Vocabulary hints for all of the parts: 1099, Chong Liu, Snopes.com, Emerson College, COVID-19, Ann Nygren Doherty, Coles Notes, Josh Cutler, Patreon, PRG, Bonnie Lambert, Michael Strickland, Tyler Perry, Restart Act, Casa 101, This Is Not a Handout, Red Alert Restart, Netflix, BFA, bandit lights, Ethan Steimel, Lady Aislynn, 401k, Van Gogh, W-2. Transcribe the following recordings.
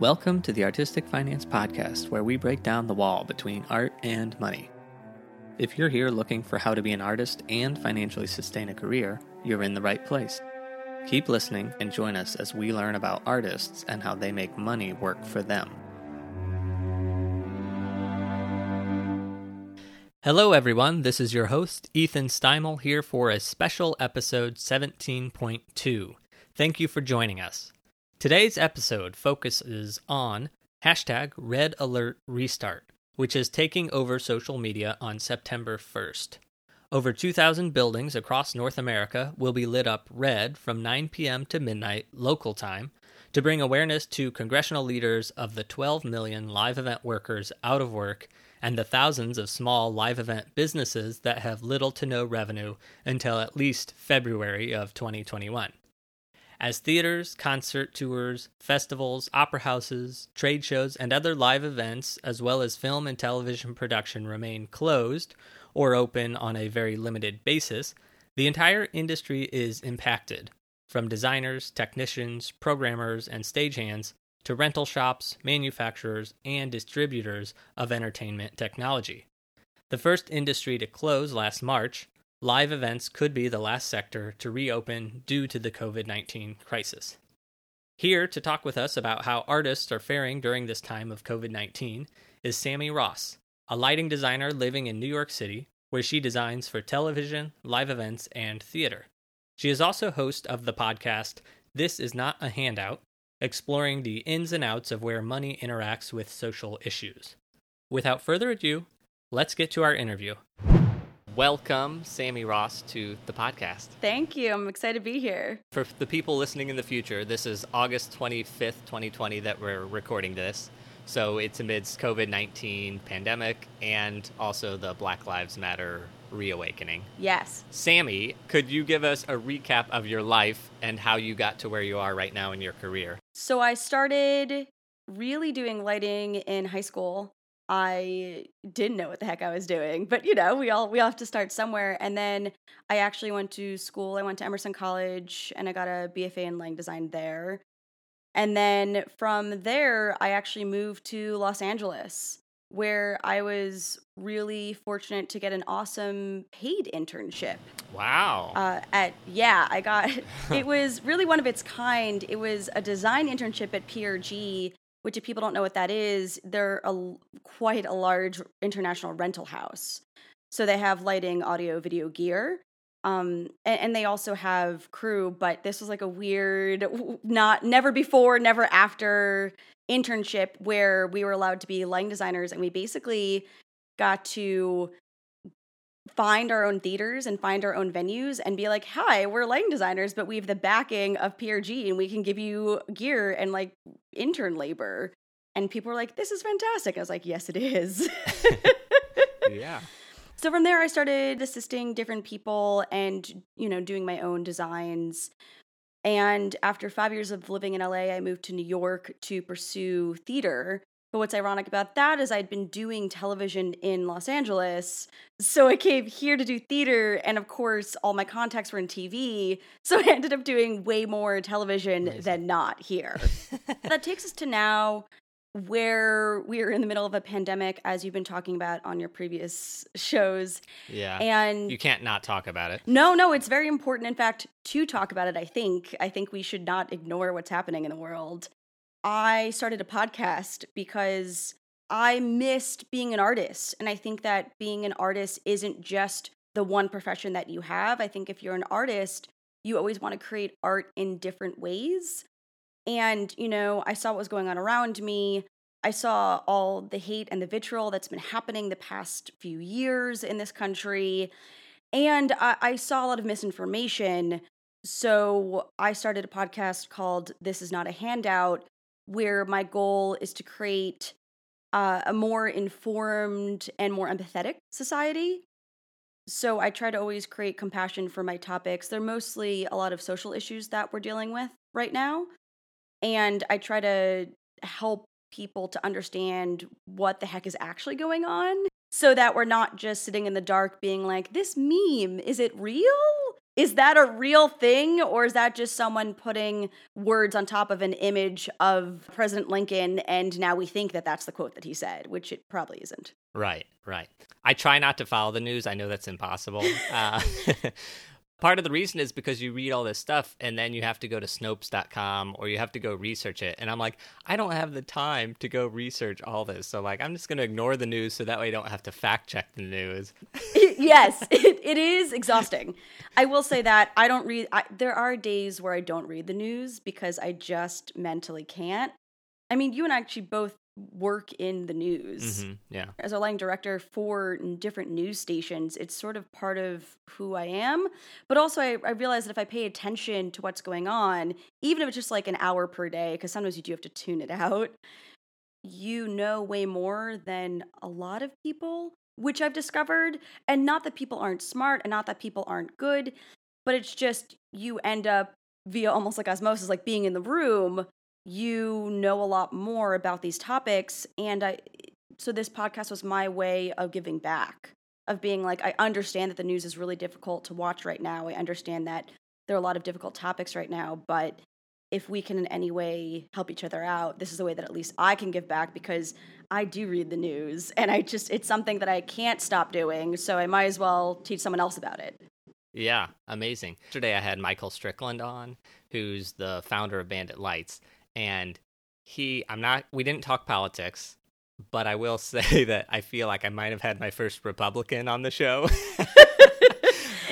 Welcome to the Artistic Finance Podcast, where we break down the wall between art and money. If you're here looking for how to be an artist and financially sustain a career, you're in the right place. Keep listening and join us as we learn about artists and how they make money work for them. Hello everyone, this is your host, Ethan Steimel, here for a special episode 17.2. Thank you for joining us. Today's episode focuses on hashtag Red Alert Restart, which is taking over social media on September 1st. Over 2,000 buildings across North America will be lit up red from 9 p.m. to midnight local time to bring awareness to congressional leaders of the 12 million live event workers out of work and the thousands of small live event businesses that have little to no revenue until at least February of 2021. As theaters, concert tours, festivals, opera houses, trade shows, and other live events, as well as film and television production, remain closed or open on a very limited basis, the entire industry is impacted, from designers, technicians, programmers, and stagehands to rental shops, manufacturers, and distributors of entertainment technology. The first industry to close last March, live events could be the last sector to reopen due to the COVID-19 crisis. Here to talk with us about how artists are faring during this time of COVID-19 is Sammy Ross, a lighting designer living in New York City, where she designs for television, live events, and theater. She is also host of the podcast This Is Not a Handout, exploring the ins and outs of where money interacts with social issues. Without further ado, let's get to our interview. Welcome, Sammy Ross, to the podcast. Thank you. I'm excited to be here. For the people listening in the future, this is August 25th, 2020 that we're recording this. So it's amidst COVID-19 pandemic and also the Black Lives Matter reawakening. Yes. Sammy, could you give us a recap of your life and how you got to where you are right now in your career? So I started really doing lighting in high school. I didn't know what the heck I was doing, but you know, we all have to start somewhere. And then I actually went to school. I went to Emerson College and I got a BFA in lighting design there. And then from there, I actually moved to Los Angeles, where I was really fortunate to get an awesome paid internship. Wow. It was really one of its kind. It was a design internship at PRG, which if people don't know what that is, they're quite a large international rental house. So they have lighting, audio, video gear, and they also have crew, but this was like a weird, never before, never after internship where we were allowed to be lighting designers, and we basically got to find our own theaters and find our own venues and be like, hi, we're lighting designers, but we have the backing of PRG and we can give you gear and like intern labor. And people were like, this is fantastic. I was like, yes, it is. Yeah. So from there, I started assisting different people and, you know, doing my own designs. And after 5 years of living in LA, I moved to New York to pursue theater. But what's ironic about that is I'd been doing television in Los Angeles, so I came here to do theater, and of course, all my contacts were in TV, so I ended up doing way more television than not here. That takes us to now, where we are in the middle of a pandemic, as you've been talking about on your previous shows. Yeah, and you can't not talk about it. No, it's very important, in fact, to talk about it, I think. I think we should not ignore what's happening in the world. I started a podcast because I missed being an artist. And I think that being an artist isn't just the one profession that you have. I think if you're an artist, you always want to create art in different ways. And, you know, I saw what was going on around me. I saw all the hate and the vitriol that's been happening the past few years in this country. And I saw a lot of misinformation. So I started a podcast called This Is Not a Handout, where my goal is to create a more informed and more empathetic society. So I try to always create compassion for my topics. They're mostly a lot of social issues that we're dealing with right now. And I try to help people to understand what the heck is actually going on so that we're not just sitting in the dark being like, this meme, is it real? Is that a real thing, or is that just someone putting words on top of an image of President Lincoln, and now we think that that's the quote that he said, which it probably isn't? Right, right. I try not to follow the news. I know that's impossible. Part of the reason is because you read all this stuff and then you have to go to Snopes.com or you have to go research it. And I'm like, I don't have the time to go research all this. So like, I'm just going to ignore the news so that way I don't have to fact check the news. Yes, it is exhausting. I will say that I don't read. There are days where I don't read the news because I just mentally can't. I mean, you and I actually both work in the news. Mm-hmm, yeah. As a line director for different news stations, it's sort of part of who I am. But also I realize that if I pay attention to what's going on, even if it's just like an hour per day, because sometimes you do have to tune it out, you know way more than a lot of people, which I've discovered. And not that people aren't smart and not that people aren't good, but it's just you end up via almost like osmosis, like being in the room. You know a lot more about these topics, and so this podcast was my way of giving back, of being like, I understand that the news is really difficult to watch right now. I understand that there are a lot of difficult topics right now, but if we can in any way help each other out, this is a way that at least I can give back, because I do read the news, and it's something that I can't stop doing, so I might as well teach someone else about it. Yeah, amazing. Yesterday I had Michael Strickland on, who's the founder of Bandit Lights. And we didn't talk politics, but I will say that I feel like I might have had my first Republican on the show.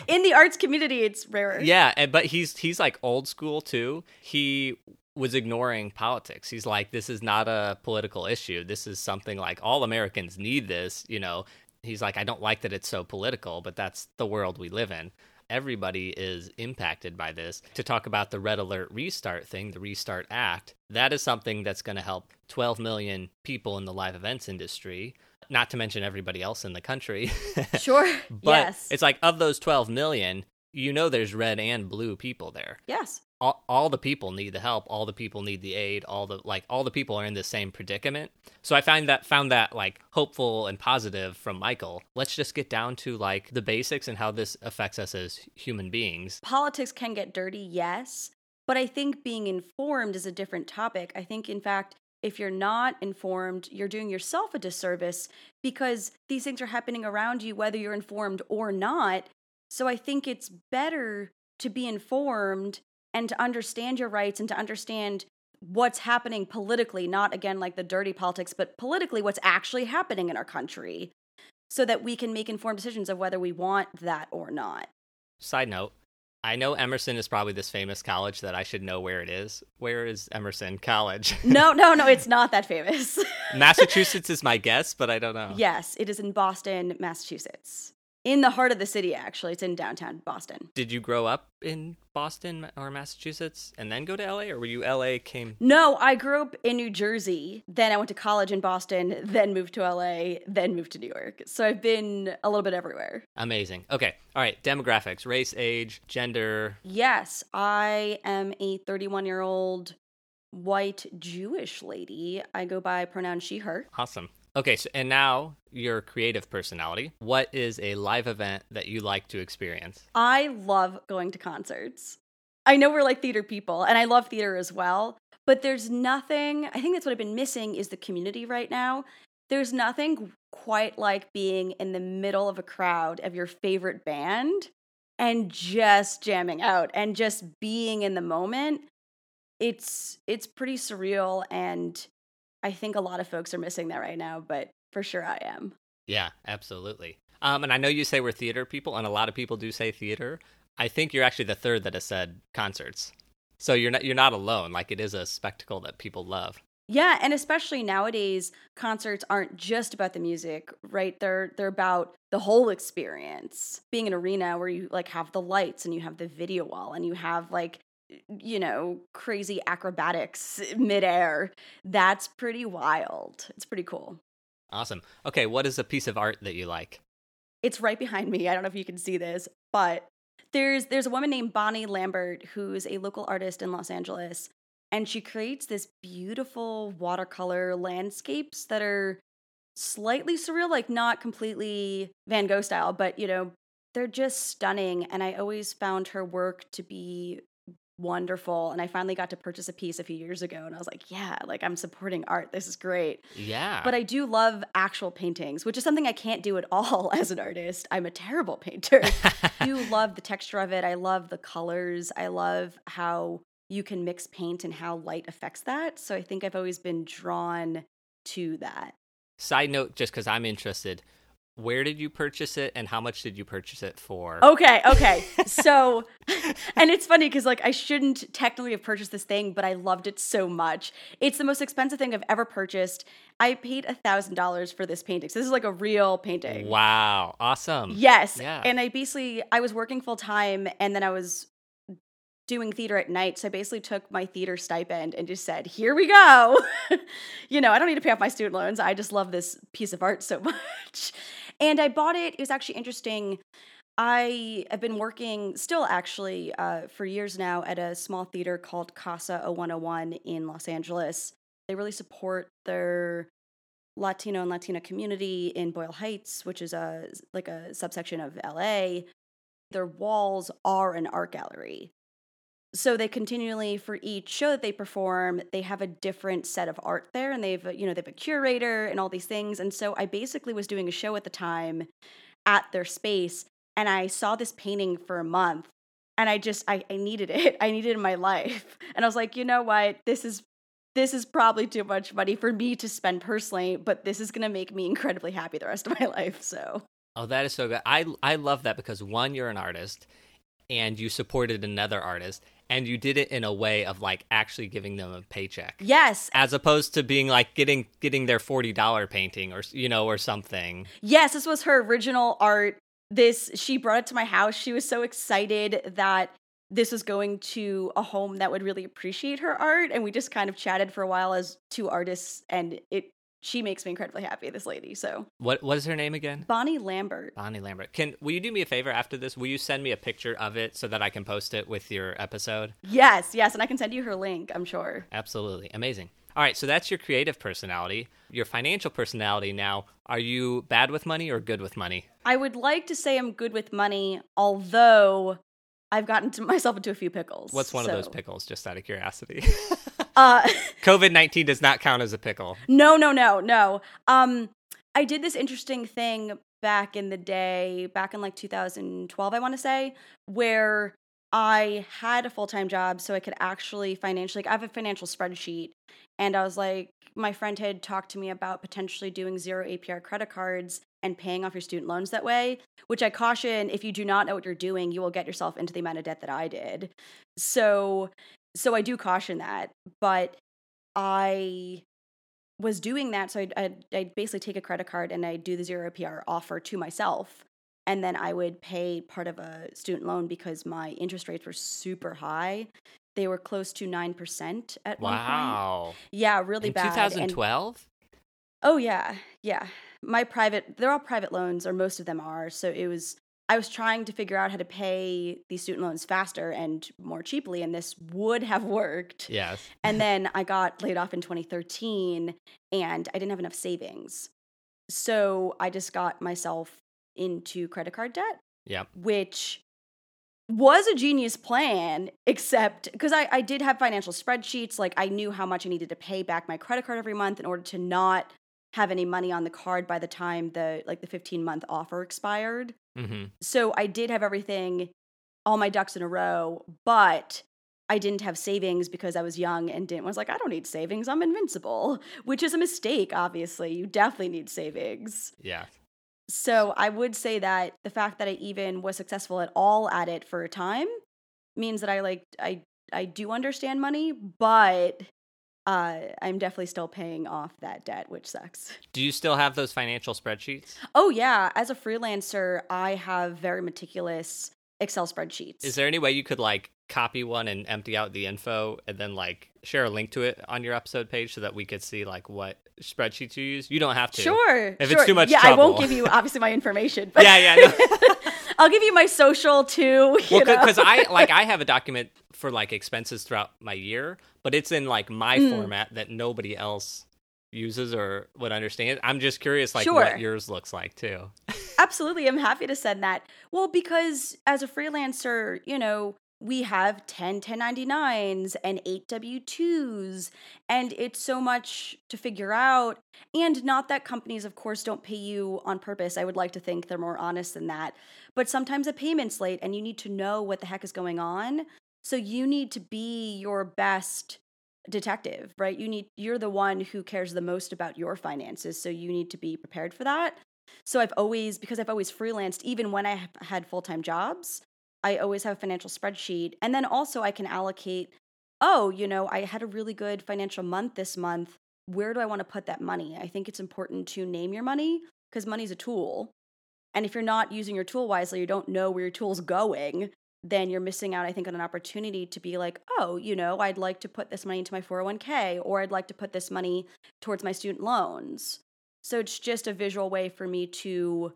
In the arts community, it's rarer. Yeah, but he's like old school too. He was ignoring politics. He's like, this is not a political issue. This is something like all Americans need this, you know. He's like, I don't like that it's so political, but that's the world we live in. Everybody is impacted by this. To talk about the Red Alert Restart thing, the Restart Act, that is something that's going to help 12 million people in the live events industry, not to mention everybody else in the country. Sure, but yes. It's like, of those 12 million, you know there's red and blue people there. Yes. All the people need the help. All the people need the aid. All the people are in the same predicament. So I found that like hopeful and positive from Michael. Let's just get down to like the basics and how this affects us as human beings. Politics can get dirty, yes, but I think being informed is a different topic. I think, in fact, if you're not informed, you're doing yourself a disservice, because these things are happening around you, whether you're informed or not. So I think it's better to be informed and to understand your rights and to understand what's happening politically, not, again, like the dirty politics, but politically what's actually happening in our country, so that we can make informed decisions of whether we want that or not. Side note, I know Emerson is probably this famous college that I should know where it is. Where is Emerson College? No, it's not that famous. Massachusetts is my guess, but I don't know. Yes, it is in Boston, Massachusetts. In the heart of the city, actually. It's in downtown Boston. Did you grow up in Boston or Massachusetts and then go to LA? Or were you LA came? No, I grew up in New Jersey. Then I went to college in Boston, then moved to LA, then moved to New York. So I've been a little bit everywhere. Amazing. Okay. All right. Demographics, race, age, gender. Yes. I am a 31-year-old white Jewish lady. I go by pronoun she, her. Awesome. Okay, so, and now your creative personality. What is a live event that you like to experience? I love going to concerts. I know we're like theater people, and I love theater as well, but there's nothing, I think that's what I've been missing is the community right now. There's nothing quite like being in the middle of a crowd of your favorite band and just jamming out and just being in the moment. It's pretty surreal, and I think a lot of folks are missing that right now, but for sure I am. Yeah, absolutely. And I know you say we're theater people, and a lot of people do say theater. I think you're actually the third that has said concerts. So you're not alone. Like, it is a spectacle that people love. Yeah, and especially nowadays, concerts aren't just about the music, right? They're about the whole experience. Being an arena where you like have the lights and you have the video wall and you have like, you know, crazy acrobatics midair. That's pretty wild. It's pretty cool. Awesome. Okay, what is a piece of art that you like? It's right behind me. I don't know if you can see this, but there's a woman named Bonnie Lambert, who's a local artist in Los Angeles, and she creates this beautiful watercolor landscapes that are slightly surreal, like not completely Van Gogh style, but, you know, they're just stunning. And I always found her work to be wonderful. And I finally got to purchase a piece a few years ago. And I was like, yeah, like I'm supporting art. This is great. Yeah. But I do love actual paintings, which is something I can't do at all as an artist. I'm a terrible painter. I do love the texture of it. I love the colors. I love how you can mix paint and how light affects that. So I think I've always been drawn to that. Side note, just because I'm interested, where did you purchase it and how much did you purchase it for? Okay. So, and it's funny because like I shouldn't technically have purchased this thing, but I loved it so much. It's the most expensive thing I've ever purchased. I paid $1,000 for this painting. So this is like a real painting. Wow. Awesome. Yes. Yeah. And I was working full time and then I was doing theater at night. So I basically took my theater stipend and just said, here we go. I don't need to pay off my student loans. I just love this piece of art so much. And I bought it. It was actually interesting. I have been working still actually for years now at a small theater called Casa 101 in Los Angeles. They really support their Latino and Latina community in Boyle Heights, which is a subsection of LA. Their walls are an art gallery. So they continually, for each show that they perform, they have a different set of art there, and they have a curator and all these things. And so I basically was doing a show at the time at their space, and I saw this painting for a month, and I needed it. I needed it in my life, and I was like, you know what, this is probably too much money for me to spend personally, but this is gonna make me incredibly happy the rest of my life. So. Oh, that is so good. I love that because one, you're an artist, and you supported another artist. And you did it in a way of like actually giving them a paycheck. Yes. As opposed to being like getting their $40 painting or something. Yes, this was her original art. She brought it to my house. She was so excited that this was going to a home that would really appreciate her art. And we just kind of chatted for a while as two artists, and she makes me incredibly happy, this lady. So what is her name again? Bonnie Lambert. Bonnie Lambert. Will you do me a favor after this? Will you send me a picture of it so that I can post it with your episode? Yes. And I can send you her link, I'm sure. Absolutely. Amazing. All right. So that's your creative personality, your financial personality. Now, are you bad with money or good with money? I would like to say I'm good with money, although I've gotten myself into a few pickles. What's one of those pickles, just out of curiosity? COVID-19 does not count as a pickle. No. I did this interesting thing back in the day, back in like 2012, I want to say, where I had a full-time job so I could actually I have a financial spreadsheet. And I was like, my friend had talked to me about potentially doing zero APR credit cards and paying off your student loans that way, which I caution, if you do not know what you're doing, you will get yourself into the amount of debt that I did. So I do caution that, but I was doing that. So I'd basically take a credit card and I'd do the zero APR offer to myself. And then I would pay part of a student loan because my interest rates were super high. They were close to 9% at one point. Wow. Yeah, really bad. In 2012? Oh, yeah. Yeah. They're all private loans, or most of them are. So I was trying to figure out how to pay these student loans faster and more cheaply, and this would have worked. Yes. And then I got laid off in 2013, and I didn't have enough savings. So I just got myself into credit card debt, yep, which was a genius plan, except because I did have financial spreadsheets. Like I knew how much I needed to pay back my credit card every month in order to not have any money on the card by the time the 15-month offer expired. Mm-hmm. So I did have everything, all my ducks in a row, but I didn't have savings because I was young and was like, I don't need savings. I'm invincible, which is a mistake, obviously. You definitely need savings. Yeah. So I would say that the fact that I even was successful at all at it for a time means that I do understand money, but I'm definitely still paying off that debt, which sucks. Do you still have those financial spreadsheets? Oh, yeah. As a freelancer, I have very meticulous Excel spreadsheets. Is there any way you could copy one and empty out the info and then share a link to it on your episode page so that we could see what spreadsheets you use? You don't have to. Sure. If it's too much trouble. I won't give you obviously my information. But yeah. I'll give you my social too. Because I have a document for expenses throughout my year, but it's in my format that nobody else uses or would understand. I'm just curious what yours looks like too. Absolutely. I'm happy to send that. Well, because as a freelancer, you know, we have 10 1099s and 8 W-2s, and it's so much to figure out. And not that companies, of course, don't pay you on purpose. I would like to think they're more honest than that. But sometimes a payment's late, and you need to know what the heck is going on. So you need to be your best detective, right? You're the one who cares the most about your finances, so you need to be prepared for that. So I've always freelanced, even when I had full-time jobs, I always have a financial spreadsheet. And then also I can allocate, I had a really good financial month this month. Where do I want to put that money? I think it's important to name your money, because money's a tool. And if you're not using your tool wisely, you don't know where your tool's going, then you're missing out, I think, on an opportunity to be like, I'd like to put this money into my 401k, or I'd like to put this money towards my student loans. So it's just a visual way for me to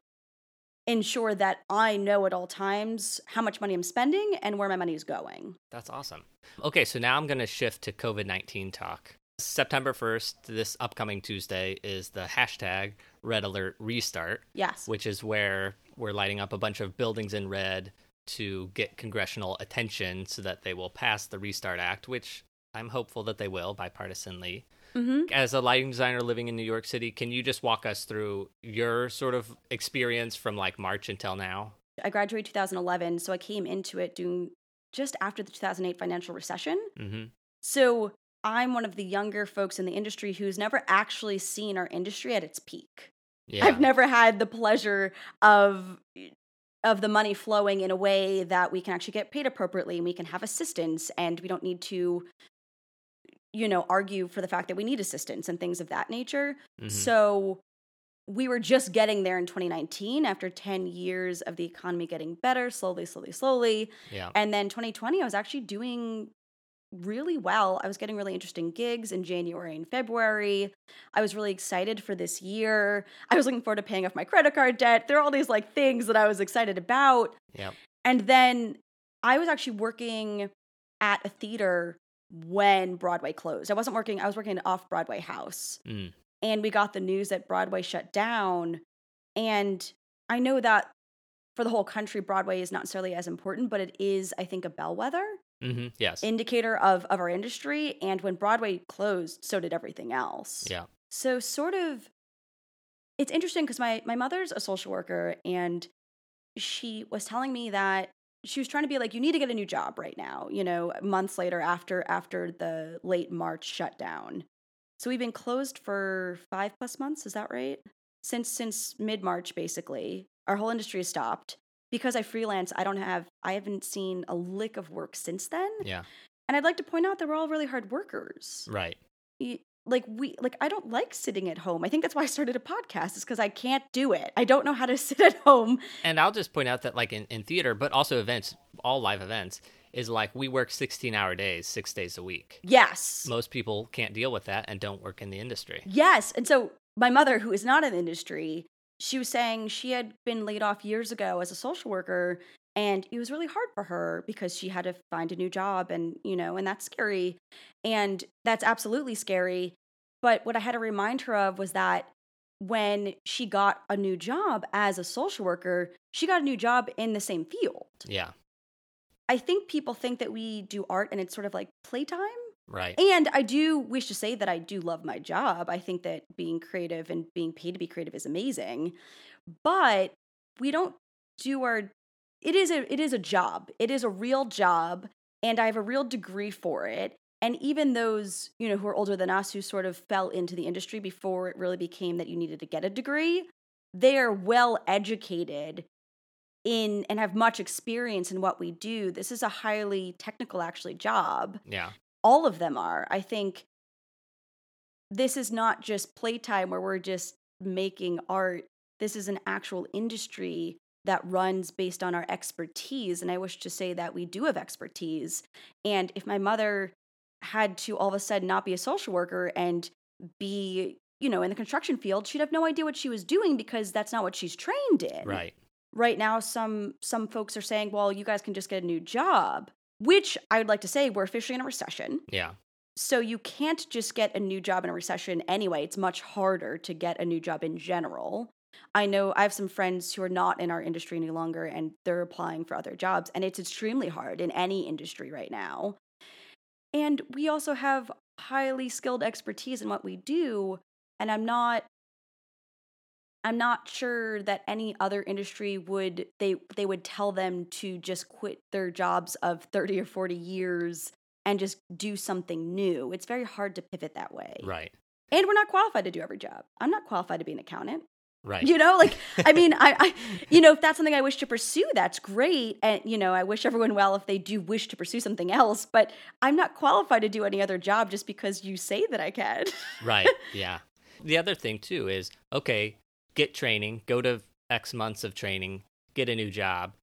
ensure that I know at all times how much money I'm spending and where my money is going. That's awesome. Okay, so now I'm going to shift to COVID-19 talk. September 1st, this upcoming Tuesday, is the hashtag Red Alert Restart. Yes. Which is where we're lighting up a bunch of buildings in red to get congressional attention so that they will pass the Restart Act, which I'm hopeful that they will bipartisanly. Mm-hmm. As a lighting designer living in New York City, can you just walk us through your sort of experience from like March until now? I graduated 2011, so I came into it doing just after the 2008 financial recession. Mm-hmm. So I'm one of the younger folks in the industry who's never actually seen our industry at its peak. Yeah. I've never had the pleasure of the money flowing in a way that we can actually get paid appropriately, and we can have assistance, and we don't need to, argue for the fact that we need assistance and things of that nature. Mm-hmm. So we were just getting there in 2019 after 10 years of the economy getting better, slowly. Yeah. And then 2020, I was actually doing really well. I was getting really interesting gigs in January and February. I was really excited for this year. I was looking forward to paying off my credit card debt. There are all these like things that I was excited about. Yeah. And then I was actually working at a theater when Broadway closed. I was working at an off-Broadway house. Mm. And we got the news that Broadway shut down. And I know that for the whole country, Broadway is not necessarily as important, but it is, I think, a bellwether. Mm-hmm. Yes. Indicator of our industry. And when Broadway closed, so did everything else. Yeah. So sort of, it's interesting because my mother's a social worker, and she was telling me that she was trying to be like, you need to get a new job right now, months later after the late March shutdown. So we've been closed for 5+ months, is that right? Since mid-March, basically. Our whole industry has stopped. Because I freelance, I haven't seen a lick of work since then. Yeah. And I'd like to point out that we're all really hard workers. Right. I don't like sitting at home. I think that's why I started a podcast, is because I can't do it. I don't know how to sit at home. And I'll just point out that like in theater, but also events, all live events, is like we work 16-hour days, 6 days a week. Yes. Most people can't deal with that and don't work in the industry. Yes. And so my mother, who is not in the industry, she was saying she had been laid off years ago as a social worker, and it was really hard for her because she had to find a new job, and, and that's scary. And that's absolutely scary. But what I had to remind her of was that when she got a new job as a social worker, she got a new job in the same field. Yeah. I think people think that we do art and it's sort of like playtime. Right. And I do wish to say that I do love my job. I think that being creative and being paid to be creative is amazing. But we don't do our it is a job. It is a real job, and I have a real degree for it. And even those, who are older than us, who sort of fell into the industry before it really became that you needed to get a degree, they are well educated in and have much experience in what we do. This is a highly technical job. Yeah. All of them are. I think this is not just playtime where we're just making art. This is an actual industry that runs based on our expertise. And I wish to say that we do have expertise. And if my mother had to all of a sudden not be a social worker and be, in the construction field, she'd have no idea what she was doing because that's not what she's trained in. Right. Right now, some folks are saying, well, you guys can just get a new job. Which I would like to say we're officially in a recession. Yeah. So you can't just get a new job in a recession anyway. It's much harder to get a new job in general. I know I have some friends who are not in our industry any longer, and they're applying for other jobs, and it's extremely hard in any industry right now. And we also have highly skilled expertise in what we do, and I'm not sure that any other industry would they would tell them to just quit their jobs of 30 or 40 years and just do something new. It's very hard to pivot that way. Right. And we're not qualified to do every job. I'm not qualified to be an accountant. Right. You know, like, I mean, I, you know, if that's something I wish to pursue, that's great. And, you know, I wish everyone well if they do wish to pursue something else, but I'm not qualified to do any other job just because you say that I can. Right. Yeah. The other thing too is, okay, get training, go to X months of training, get a new job.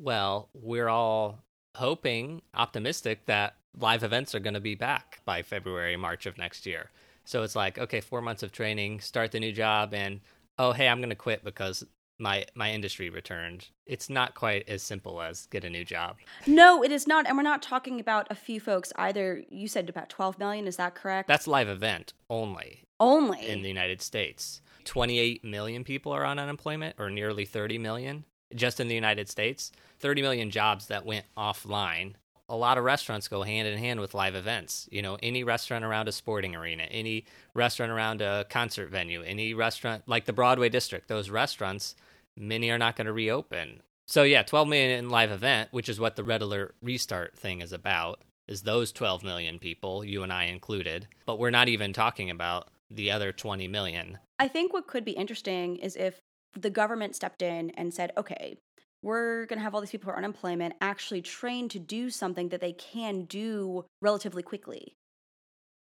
Well, we're all hoping, optimistic that live events are going to be back by February, March of next year. So it's like, okay, 4 months of training, start the new job, and oh, hey, I'm going to quit because my industry returned. It's not quite as simple as get a new job. No, it is not. And we're not talking about a few folks either. You said about 12 million. Is that correct? That's live event only. Only. In the United States. 28 million people are on unemployment, or nearly 30 million just in the United States. 30 million jobs that went offline. A lot of restaurants go hand in hand with live events. You know, any restaurant around a sporting arena, any restaurant around a concert venue, any restaurant like the Broadway District, those restaurants, many are not going to reopen. So yeah, 12 million in live event, which is what the Red Alert Restart thing is about, is those 12 million people, you and I included. But we're not even talking about the other 20 million. I think what could be interesting is if the government stepped in and said, okay, we're going to have all these people who are unemployment actually trained to do something that they can do relatively quickly.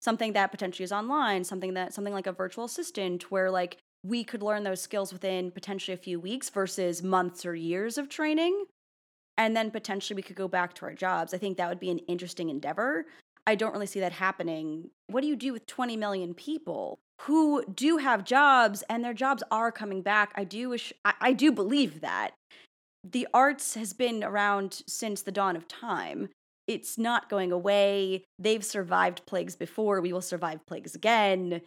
Something that potentially is online, something like a virtual assistant where like we could learn those skills within potentially a few weeks versus months or years of training. And then potentially we could go back to our jobs. I think that would be an interesting endeavor. I don't really see that happening. What do you do with 20 million people who do have jobs and their jobs are coming back? I do believe that. The arts has been around since the dawn of time. It's not going away. They've survived plagues before. We will survive plagues again.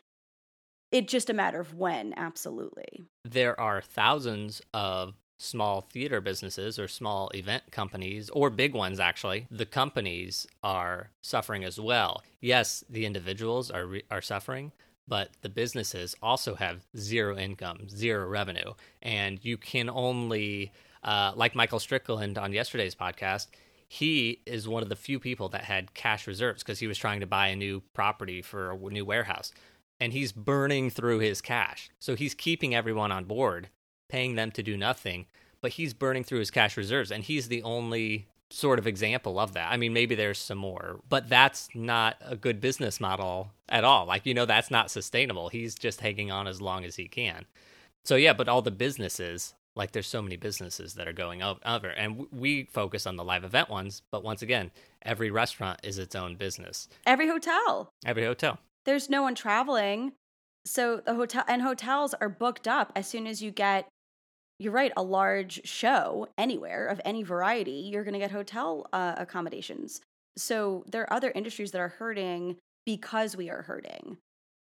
It's just a matter of when, absolutely. There are thousands of small theater businesses or small event companies, or big ones, actually. The companies are suffering as well. Yes, the individuals are suffering, but the businesses also have zero income, zero revenue, and you can only... like Michael Strickland on yesterday's podcast, he is one of the few people that had cash reserves because he was trying to buy a new property for a new warehouse, and he's burning through his cash. So he's keeping everyone on board, paying them to do nothing, but he's burning through his cash reserves, and he's the only sort of example of that. I mean, maybe there's some more, but that's not a good business model at all. Like, you know, that's not sustainable. He's just hanging on as long as he can. So yeah, but all the businesses... Like, there's so many businesses that are going over, and we focus on the live event ones, but once again, every restaurant is its own business. Every hotel. There's no one traveling, so the hotel, and hotels are booked up as soon as you get, you're right, a large show anywhere of any variety, you're going to get hotel accommodations. So there are other industries that are hurting because we are hurting,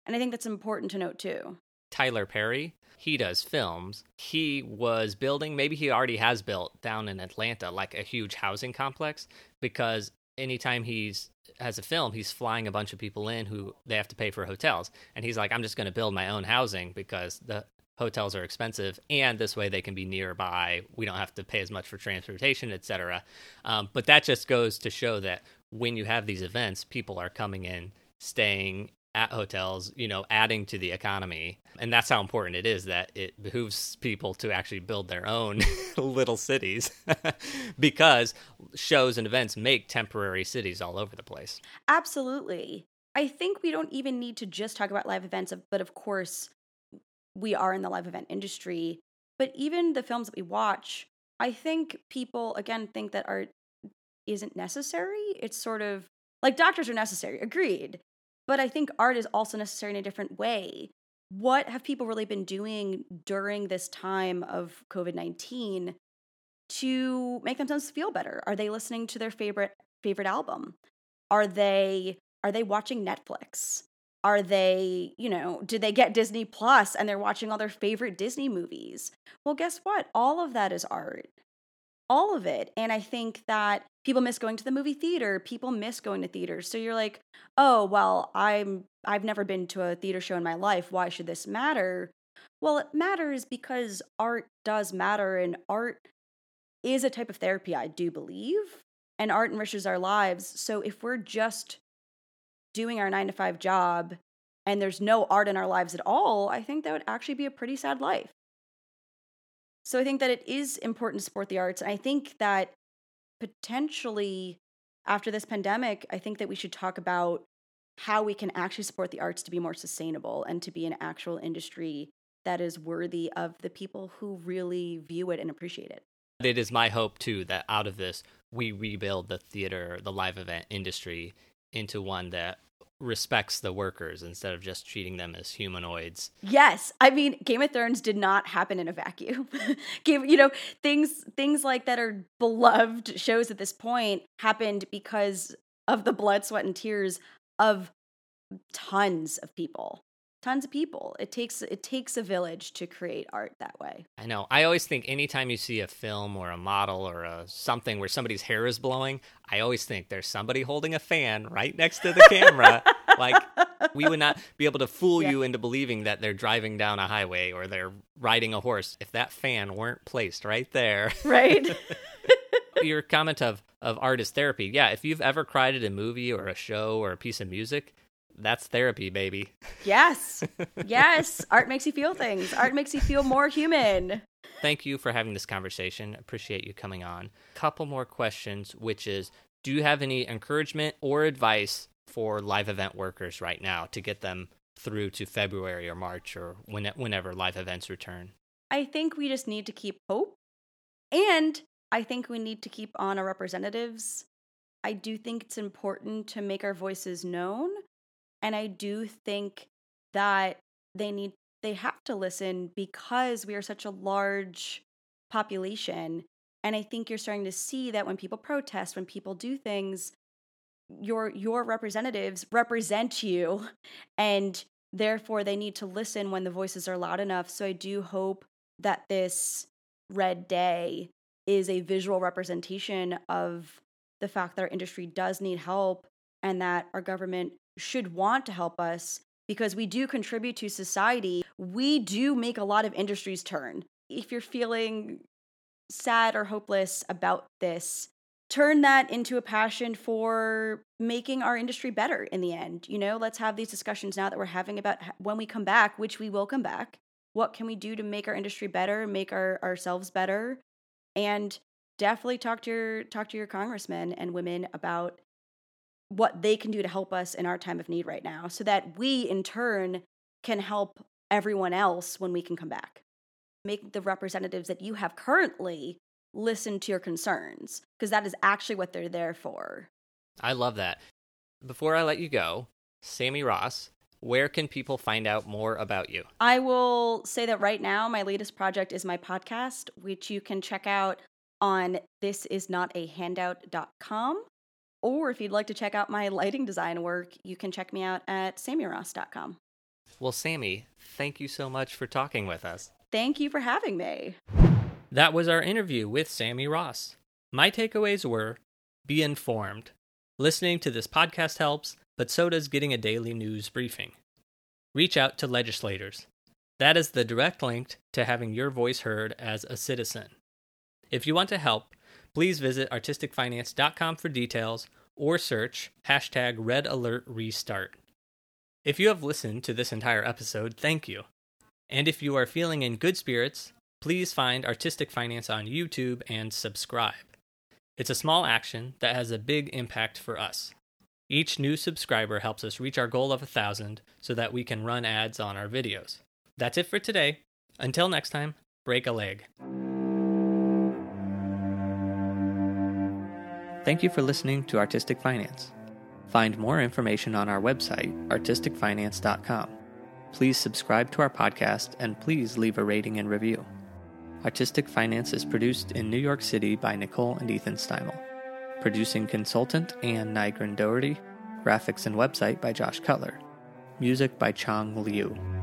and I think that's important to note, too. Tyler Perry, he does films. He was building, maybe he already has built down in Atlanta, like a huge housing complex, because anytime he has a film, he's flying a bunch of people in who they have to pay for hotels. And he's like, I'm just going to build my own housing because the hotels are expensive, and this way they can be nearby. We don't have to pay as much for transportation, etc. But that just goes to show that when you have these events, people are coming in, staying at hotels, you know, adding to the economy. And that's how important it is that it behooves people to actually build their own little cities because shows and events make temporary cities all over the place. Absolutely. I think we don't even need to just talk about live events, but of course, we are in the live event industry. But even the films that we watch, I think people, again, think that art isn't necessary. It's sort of like doctors are necessary. Agreed. But I think art is also necessary in a different way. What have people really been doing during this time of COVID-19 to make themselves feel better? Are they listening to their favorite album? Are they watching Netflix? Are they, you know, do they get Disney Plus and they're watching all their favorite Disney movies? Well, guess what? All of that is art. All of it. And I think that people miss going to the movie theater. People miss going to theaters. So you're like, oh, well, I've never been to a theater show in my life. Why should this matter? Well, it matters because art does matter, and art is a type of therapy, I do believe, and art enriches our lives. So if we're just doing our 9-to-5 job and there's no art in our lives at all, I think that would actually be a pretty sad life. So I think that it is important to support the arts. And I think that potentially after this pandemic, I think that we should talk about how we can actually support the arts to be more sustainable and to be an actual industry that is worthy of the people who really view it and appreciate it. It is my hope, too, that out of this, we rebuild the theater, the live event industry into one that respects the workers instead of just treating them as humanoids. Yes. I mean, Game of Thrones did not happen in a vacuum. You know, things like that are beloved shows at this point happened because of the blood, sweat, and tears of tons of people. It takes a village to create art that way. I know. I always think anytime you see a film or a model or a something where somebody's hair is blowing, I always think there's somebody holding a fan right next to the camera. Like, we would not be able to fool you into believing that they're driving down a highway or they're riding a horse if that fan weren't placed right there. Right. Your comment of art is therapy. Yeah, if you've ever cried at a movie or a show or a piece of music, that's therapy, baby. Yes. Yes. Art makes you feel things. Art makes you feel more human. Thank you for having this conversation. Appreciate you coming on. Couple more questions, which is, do you have any encouragement or advice for live event workers right now to get them through to February or March or whenever live events return? I think we just need to keep hope. And I think we need to keep on our representatives. I do think it's important to make our voices known. And I do think that they have to listen because we are such a large population. And I think you're starting to see that when people protest, when people do things, your representatives represent you. And therefore, they need to listen when the voices are loud enough. So I do hope that this Red Day is a visual representation of the fact that our industry does need help and that our government should want to help us because we do contribute to society. We do make a lot of industries turn. If you're feeling sad or hopeless about this, turn that into a passion for making our industry better in the end. You know, let's have these discussions now that we're having about when we come back, which we will come back. What can we do to make our industry better, make ourselves better? And definitely talk to your congressmen and women about what they can do to help us in our time of need right now so that we, in turn, can help everyone else when we can come back. Make the representatives that you have currently listen to your concerns because that is actually what they're there for. I love that. Before I let you go, Sammy Ross, where can people find out more about you? I will say that right now, my latest project is my podcast, which you can check out on thisisnotahandout.com. Or if you'd like to check out my lighting design work, you can check me out at sammyross.com. Well, Sammy, thank you so much for talking with us. Thank you for having me. That was our interview with Sammy Ross. My takeaways were, be informed. Listening to this podcast helps, but so does getting a daily news briefing. Reach out to legislators. That is the direct link to having your voice heard as a citizen. If you want to help, please visit artisticfinance.com for details or search #RedAlertRestart. If you have listened to this entire episode, thank you. And if you are feeling in good spirits, please find Artistic Finance on YouTube and subscribe. It's a small action that has a big impact for us. Each new subscriber helps us reach our goal of 1,000 so that we can run ads on our videos. That's it for today. Until next time, break a leg. Thank you for listening to Artistic Finance. Find more information on our website, artisticfinance.com. Please subscribe to our podcast and please leave a rating and review. Artistic Finance is produced in New York City by Nicole and Ethan Steimel. Producing consultant Ann Nygren Doherty. Graphics and website by Josh Cutler. Music by Chong Liu.